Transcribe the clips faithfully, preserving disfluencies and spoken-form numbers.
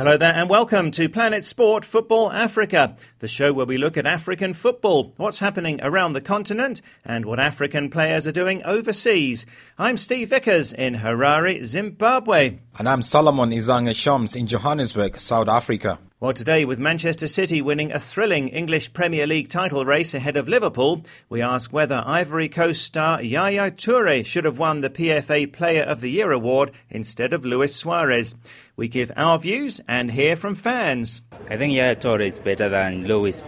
Hello there and welcome to Planet Sport Football Africa, the show where we look at African football, what's happening around the continent and what African players are doing overseas. I'm Steve Vickers in Harare, Zimbabwe. And I'm Solomon Izang Ashoms in Johannesburg, South Africa. Well, today, with Manchester City winning a thrilling English Premier League title race ahead of Liverpool, we ask whether Ivory Coast star Yaya Toure should have won the P F A Player of the Year award instead of Luis Suarez. We give our views and hear from fans. I think Yaya Toure is better than Luis.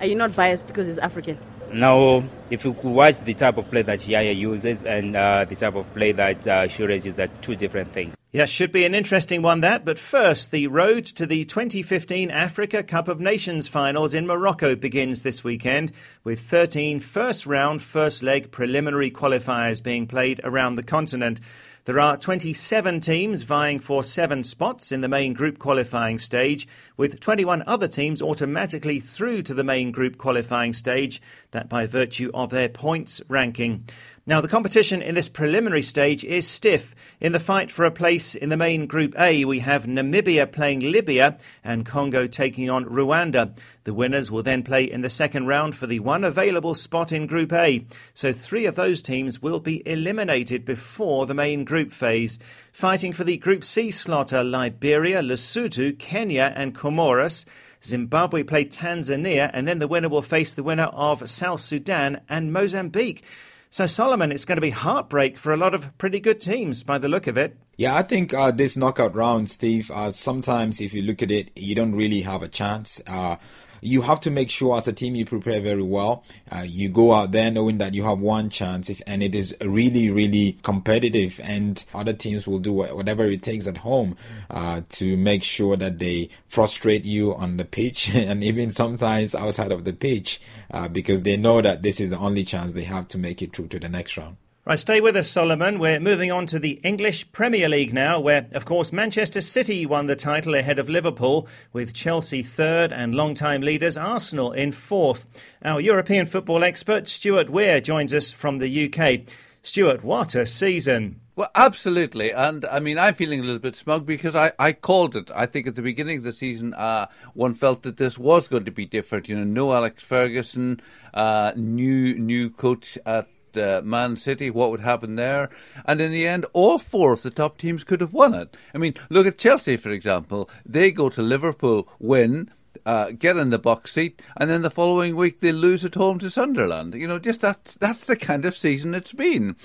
Are you not biased because he's African? Now, if you could watch the type of play that Yaya uses and uh, the type of play that uh, Suarez uses, they're two different things. Yes, should be an interesting one that, but first, the road to the twenty fifteen Africa Cup of Nations finals in Morocco begins this weekend, with thirteen first-round, first-leg preliminary qualifiers being played around the continent. There are twenty-seven teams vying for seven spots in the main group qualifying stage, with twenty-one other teams automatically through to the main group qualifying stage, that by virtue of their points ranking. Now, the competition in this preliminary stage is stiff. In the fight for a place in the main Group A, we have Namibia playing Libya and Congo taking on Rwanda. The winners will then play in the second round for the one available spot in Group A. So three of those teams will be eliminated before the main group phase. Fighting for the Group C slot are Liberia, Lesotho, Kenya and Comoros. Zimbabwe play Tanzania, and then the winner will face the winner of South Sudan and Mozambique. So, Solomon, it's going to be heartbreak for a lot of pretty good teams by the look of it. Yeah, I think uh, this knockout round, Steve, uh, sometimes if you look at it, you don't really have a chance. Uh, you have to make sure as a team you prepare very well. Uh, you go out there knowing that you have one chance, if, and it is really, really competitive, and other teams will do whatever it takes at home uh, to make sure that they frustrate you on the pitch and even sometimes outside of the pitch uh, because they know that this is the only chance they have to make it through to the next round. Right, stay with us, Solomon. We're moving on to the English Premier League now, where, of course, Manchester City won the title ahead of Liverpool, with Chelsea third and long-time leaders Arsenal in fourth. Our European football expert, Stuart Weir, joins us from the U K. Stuart, what a season. Well, absolutely. And, I mean, I'm feeling a little bit smug because I, I called it. I think at the beginning of the season, uh, one felt that this was going to be different. You know, no Alex Ferguson, uh, new new coach at Uh, Man City, what would happen there? And in the end, all four of the top teams could have won it. I mean, look at Chelsea, for example. They go to Liverpool, win, uh, get in the box seat, and then the following week they lose at home to Sunderland. You know, just that's, that's the kind of season it's been.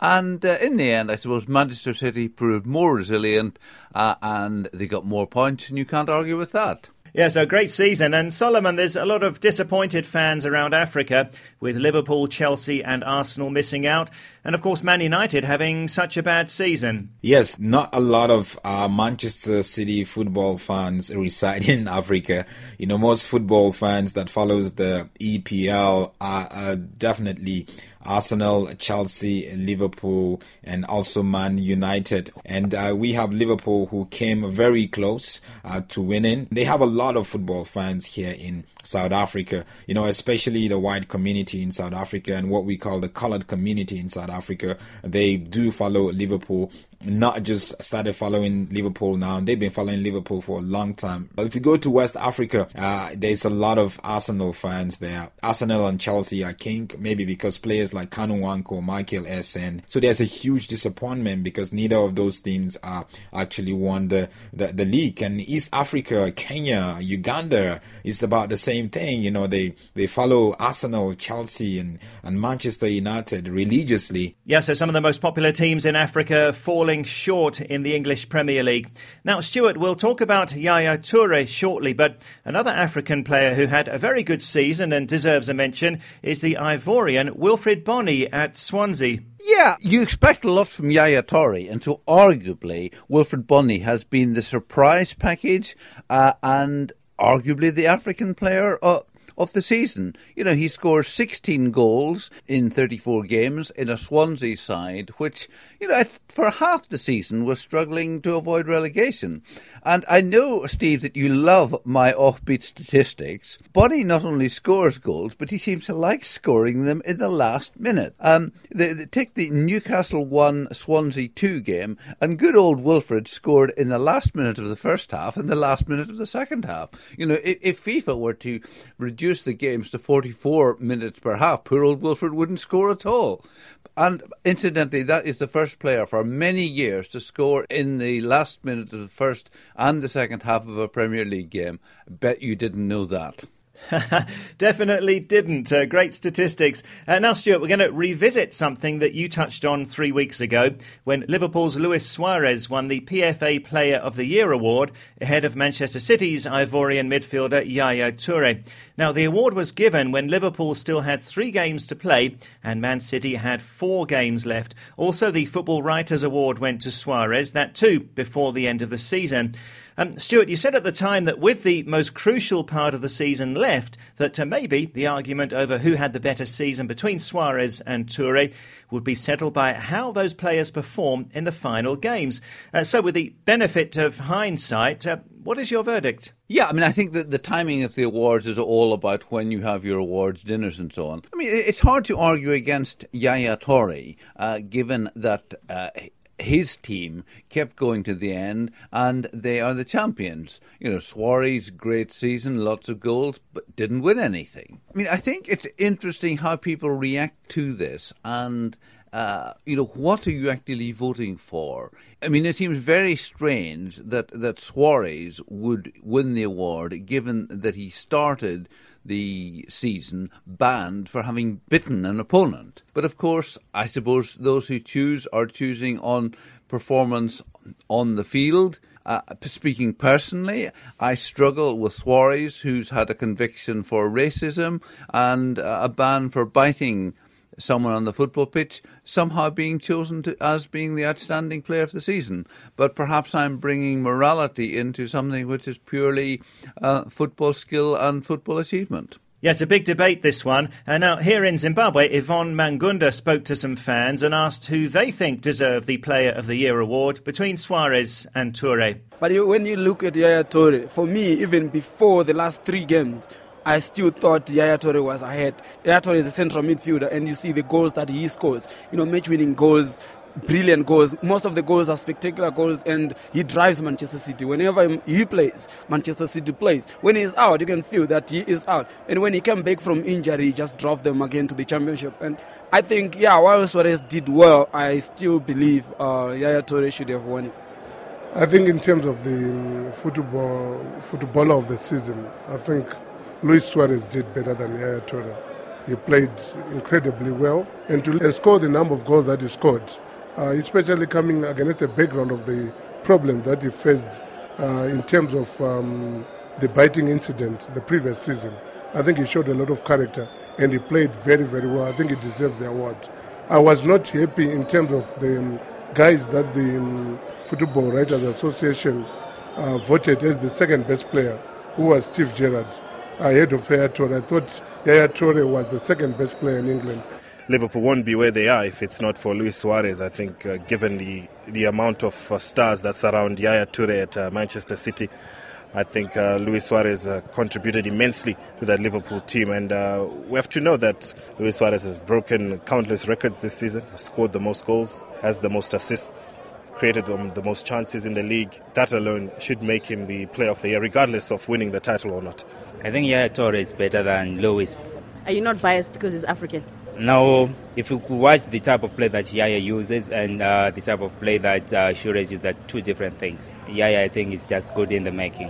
And uh, in the end, I suppose Manchester City proved more resilient uh, and they got more points, and you can't argue with that. Yeah, so great season. And Solomon, there's a lot of disappointed fans around Africa, with Liverpool, Chelsea and Arsenal missing out. And of course, Man United having such a bad season. Yes, not a lot of uh, Manchester City football fans reside in Africa. You know, most football fans that follows the E P L are uh, definitely Arsenal, Chelsea, Liverpool and also Man United. And uh, we have Liverpool, who came very close uh, to winning. They have a lot of football fans here in South Africa, you know, especially the white community in South Africa and what we call the coloured community in South Africa. They do follow Liverpool. Not just started following Liverpool now, they've been following Liverpool for a long time. But if you go to West Africa, uh, there's a lot of Arsenal fans there. Arsenal and Chelsea are king, maybe because players like Kanu Wanko, Michael S N. So there's a huge disappointment because neither of those teams are actually won the, the, the league. And East Africa, Kenya, Uganda, it's about the same thing. You know, they, they follow Arsenal, Chelsea and, and Manchester United religiously. Yeah, so some of the most popular teams in Africa fall short in the English Premier League. Now, Stuart, we'll talk about Yaya Toure shortly, but another African player who had a very good season and deserves a mention is the Ivorian Wilfried Bony at Swansea. Yeah, you expect a lot from Yaya Toure, and so arguably Wilfried Bony has been the surprise package uh, and arguably the African player uh, of the season. You know, he scores sixteen goals in thirty-four games in a Swansea side, which, you know, for half the season was struggling to avoid relegation. And I know, Steve, that you love my offbeat statistics. Bony not only scores goals, but he seems to like scoring them in the last minute. Um, they, they take the Newcastle one, Swansea two game, and good old Wilfried scored in the last minute of the first half and the last minute of the second half. You know, if, if FIFA were to reduce the games to forty-four minutes per half, poor old Wilfried wouldn't score at all. And incidentally, that is the first player for many years to score in the last minute of the first and the second half of a Premier League game. Bet you didn't know that. Definitely didn't. Uh, great statistics. Uh, now, Stuart, we're going to revisit something that you touched on three weeks ago when Liverpool's Luis Suarez won the P F A Player of the Year award ahead of Manchester City's Ivorian midfielder Yaya Toure. Now, the award was given when Liverpool still had three games to play and Man City had four games left. Also, the Football Writers' Award went to Suarez, that too before the end of the season. Um, Stuart, you said at the time that with the most crucial part of the season left, that uh, maybe the argument over who had the better season between Suarez and Toure would be settled by how those players perform in the final games. Uh, so with the benefit of hindsight, uh, what is your verdict? Yeah, I mean, I think that the timing of the awards is all about when you have your awards dinners and so on. I mean, it's hard to argue against Yaya Toure, uh, given that... Uh, his team kept going to the end and they are the champions. You know, Suarez's great season, lots of goals, but didn't win anything. I mean, I think it's interesting how people react to this and, uh, you know, what are you actually voting for? I mean, it seems very strange that, that Suarez would win the award given that he started the season banned for having bitten an opponent. But of course, I suppose those who choose are choosing on performance on the field. Uh, speaking personally, I struggle with Suarez, who's had a conviction for racism and uh, a ban for biting someone on the football pitch, somehow being chosen to, as being the outstanding player of the season. But perhaps I'm bringing morality into something which is purely uh, football skill and football achievement. Yeah, it's a big debate, this one. Uh, now, here in Zimbabwe, Yvonne Mangunda spoke to some fans and asked who they think deserved the Player of the Year award between Suarez and Toure. But when you look at Yaya Toure, for me, even before the last three games, I still thought Yaya Toure was ahead. Yaya Toure is a central midfielder, and you see the goals that he scores. You know, match-winning goals, brilliant goals. Most of the goals are spectacular goals, and he drives Manchester City. Whenever he plays, Manchester City plays. When he's out, you can feel that he is out. And when he came back from injury, he just dropped them again to the championship. And I think, yeah, while Suarez did well, I still believe uh, Yaya Toure should have won it. I think in terms of the football, footballer of the season, I think Luis Suarez did better than Yaya Toure. He played incredibly well. And to score the number of goals that he scored, uh, especially coming against the background of the problem that he faced uh, in terms of um, the biting incident the previous season, I think he showed a lot of character and he played very, very well. I think he deserves the award. I was not happy in terms of the um, guys that the um, Football Writers Association uh, voted as the second best player, who was Steve Gerrard, ahead of Yaya Toure. I thought Yaya Toure was the second best player in England. Liverpool won't be where they are if it's not for Luis Suarez, I think, uh, given the, the amount of uh, stars that surround Yaya Toure at uh, Manchester City. I think uh, Luis Suarez uh, contributed immensely to that Liverpool team. And uh, we have to know that Luis Suarez has broken countless records this season, scored the most goals, has the most assists, created um, the most chances in the league. That alone should make him the Player of the Year, regardless of winning the title or not. I think Yaya Toure is better than Luis. Are you not biased because he's African? No. If you watch the type of play that Yaya uses and uh, the type of play that uh, Suarez uses, they're two different things. Yaya, I think, is just good in the making.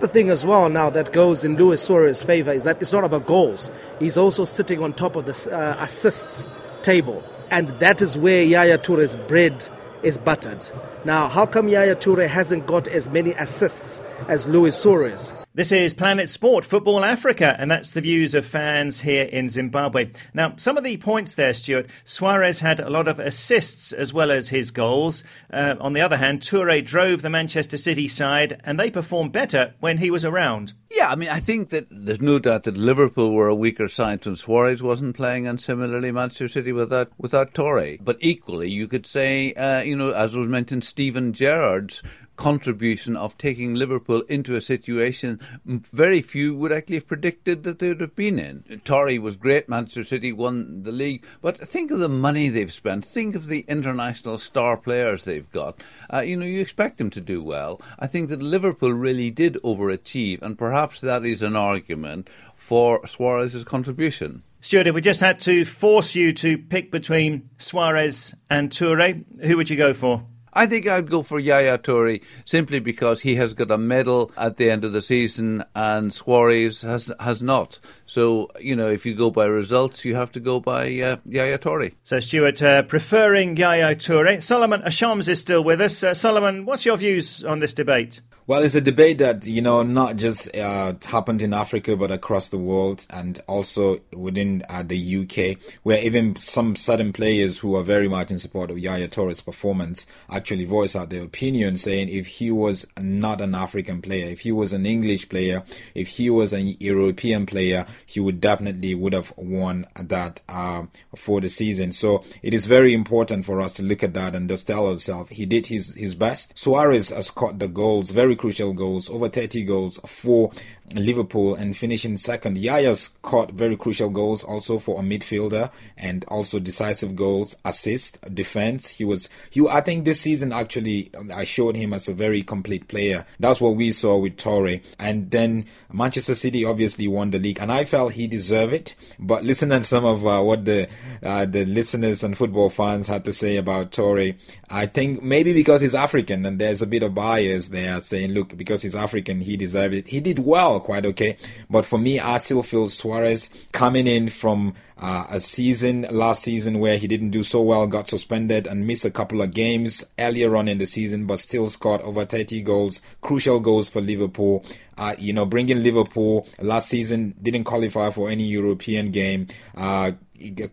The thing as well now that goes in Luis Suarez's favour is that it's not about goals. He's also sitting on top of the uh, assists table. And that is where Yaya Toure's bread is buttered. Now, how come Yaya Toure hasn't got as many assists as Luis Suarez? This is Planet Sport Football Africa, and that's the views of fans here in Zimbabwe. Now, some of the points there, Stuart. Suarez had a lot of assists as well as his goals. Uh, on the other hand, Toure drove the Manchester City side, and they performed better when he was around. Yeah, I mean, I think that there's no doubt that Liverpool were a weaker side when Suarez wasn't playing, and similarly Manchester City without without Toure. But equally, you could say, uh, you know, as was mentioned, Steven Gerrard's contribution of taking Liverpool into a situation very few would actually have predicted that they would have been in. Toure was great, Manchester City won the league, but think of the money they've spent, think of the international star players they've got. Uh, you know, you expect them to do well. I think that Liverpool really did overachieve, and perhaps that is an argument for Suarez's contribution. Stuart, if we just had to force you to pick between Suarez and Toure, who would you go for? I think I'd go for Yaya Toure simply because he has got a medal at the end of the season and Suarez has has not. So, you know, if you go by results, you have to go by uh, Yaya Toure. So, Stuart, uh, preferring Yaya Toure. Solomon Ashoms is still with us. Uh, Solomon, what's your views on this debate? Well, it's a debate that, you know, not just uh, happened in Africa, but across the world, and also within uh, the U K, where even some certain players who are very much in support of Yaya Toure's performance actually voice out their opinion, saying if he was not an African player, if he was an English player, if he was an European player, he would definitely would have won that uh, for the season. So it is very important for us to look at that and just tell ourselves he did his, his best. Suarez has caught the goals, very crucial goals, over thirty goals for Liverpool and finishing second. Yaya's caught very crucial goals also for a midfielder, and also decisive goals, assist, defense. He was, he, I think this season actually I showed him as a very complete player. That's what we saw with Toure. And then Manchester City obviously won the league, and I felt he deserved it. But listen to some of uh, what the uh, the listeners and football fans had to say about Toure. I think maybe because he's African and there's a bit of bias there saying, look, because he's African, he deserved it. He did well, quite okay. But for me, I still feel Suarez coming in from uh, a season, last season where he didn't do so well, got suspended and missed a couple of games earlier on in the season, but still scored over thirty goals, crucial goals for Liverpool. Uh, you know, bringing Liverpool last season, didn't qualify for any European game, uh,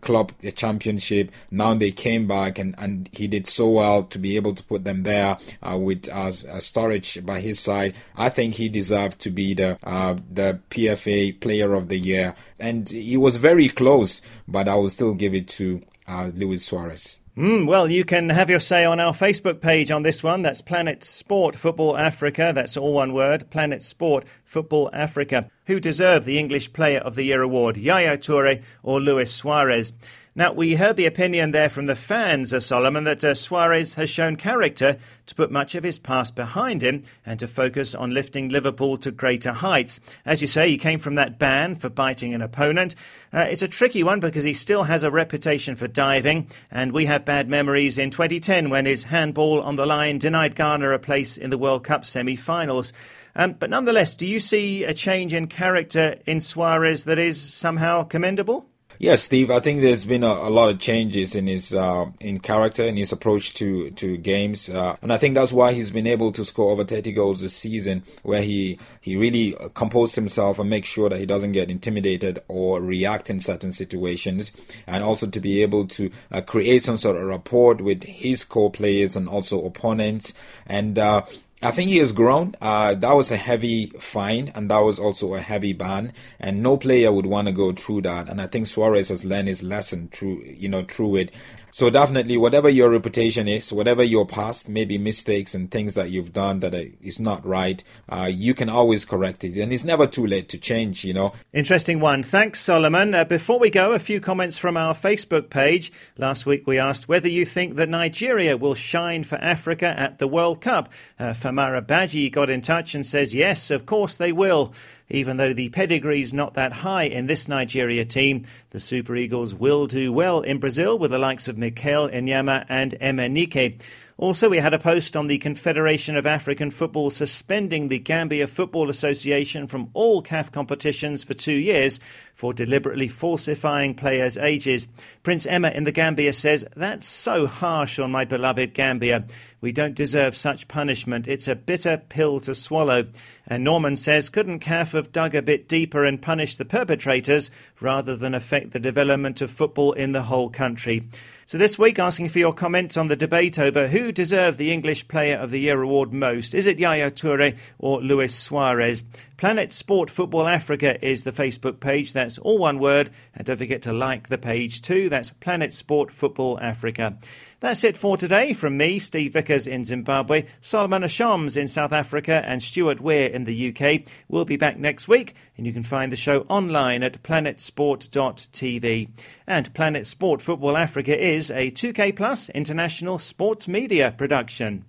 club championship. Now they came back, and, and he did so well to be able to put them there uh, with uh, Sturridge by his side. I think he deserved to be the uh, the P F A Player of the Year, and he was very close, but I will still give it to uh, Luis Suarez. Mm, well, you can have your say on our Facebook page on this one. That's Planet Sport Football Africa. That's all one word, Planet Sport Football Africa. Who deserved the English Player of the Year award, Yaya Toure or Luis Suarez? Now, we heard the opinion there from the fans, Solomon, that uh, Suarez has shown character to put much of his past behind him and to focus on lifting Liverpool to greater heights. As you say, he came from that ban for biting an opponent. Uh, it's a tricky one because he still has a reputation for diving, and we have bad memories in twenty ten when his handball on the line denied Ghana a place in the World Cup semi-finals. Um, but nonetheless, do you see a change in character in Suarez that is somehow commendable? Yes, Steve, I think there's been a, a lot of changes in his uh, in character and his approach to, to games. Uh, and I think that's why he's been able to score over thirty goals this season, where he, he really composed himself and makes sure that he doesn't get intimidated or react in certain situations. And also to be able to uh, create some sort of rapport with his core players and also opponents. And uh, I think he has grown. Uh, that was a heavy fine, and that was also a heavy ban, and no player would want to go through that. And I think Suarez has learned his lesson through, you know, through it. So definitely, whatever your reputation is, whatever your past, maybe mistakes and things that you've done that is not right, uh, you can always correct it, and it's never too late to change. You know, interesting one. Thanks, Solomon. Uh, before we go, a few comments from our Facebook page. Last week we asked whether you think that Nigeria will shine for Africa at the World Cup. Uh, Famara Baji got in touch and says, yes, of course they will. Even though the pedigree's not that high in this Nigeria team, the Super Eagles will do well in Brazil with the likes of Michael Enyama and Emenike. Also, we had a post on the Confederation of African Football suspending the Gambia Football Association from all C A F competitions for two years for deliberately falsifying players' ages. Prince Emma in the Gambia says, "That's so harsh on my beloved Gambia. We don't deserve such punishment. It's a bitter pill to swallow." And Norman says, "Couldn't C A F have dug a bit deeper and punished the perpetrators rather than affect the development of football in the whole country?" So this week, asking for your comments on the debate over who deserved the English Player of the Year award most. Is it Yaya Toure or Luis Suarez? Planet Sport Football Africa is the Facebook page. That's all one word. And don't forget to like the page too. That's Planet Sport Football Africa. That's it for today from me, Steve Vickers in Zimbabwe, Solomon Ashoms in South Africa and Stuart Weir in the U K. We'll be back next week and you can find the show online at planet sport dot t v. And Planet Sport Football Africa is a two K Plus international sports media production.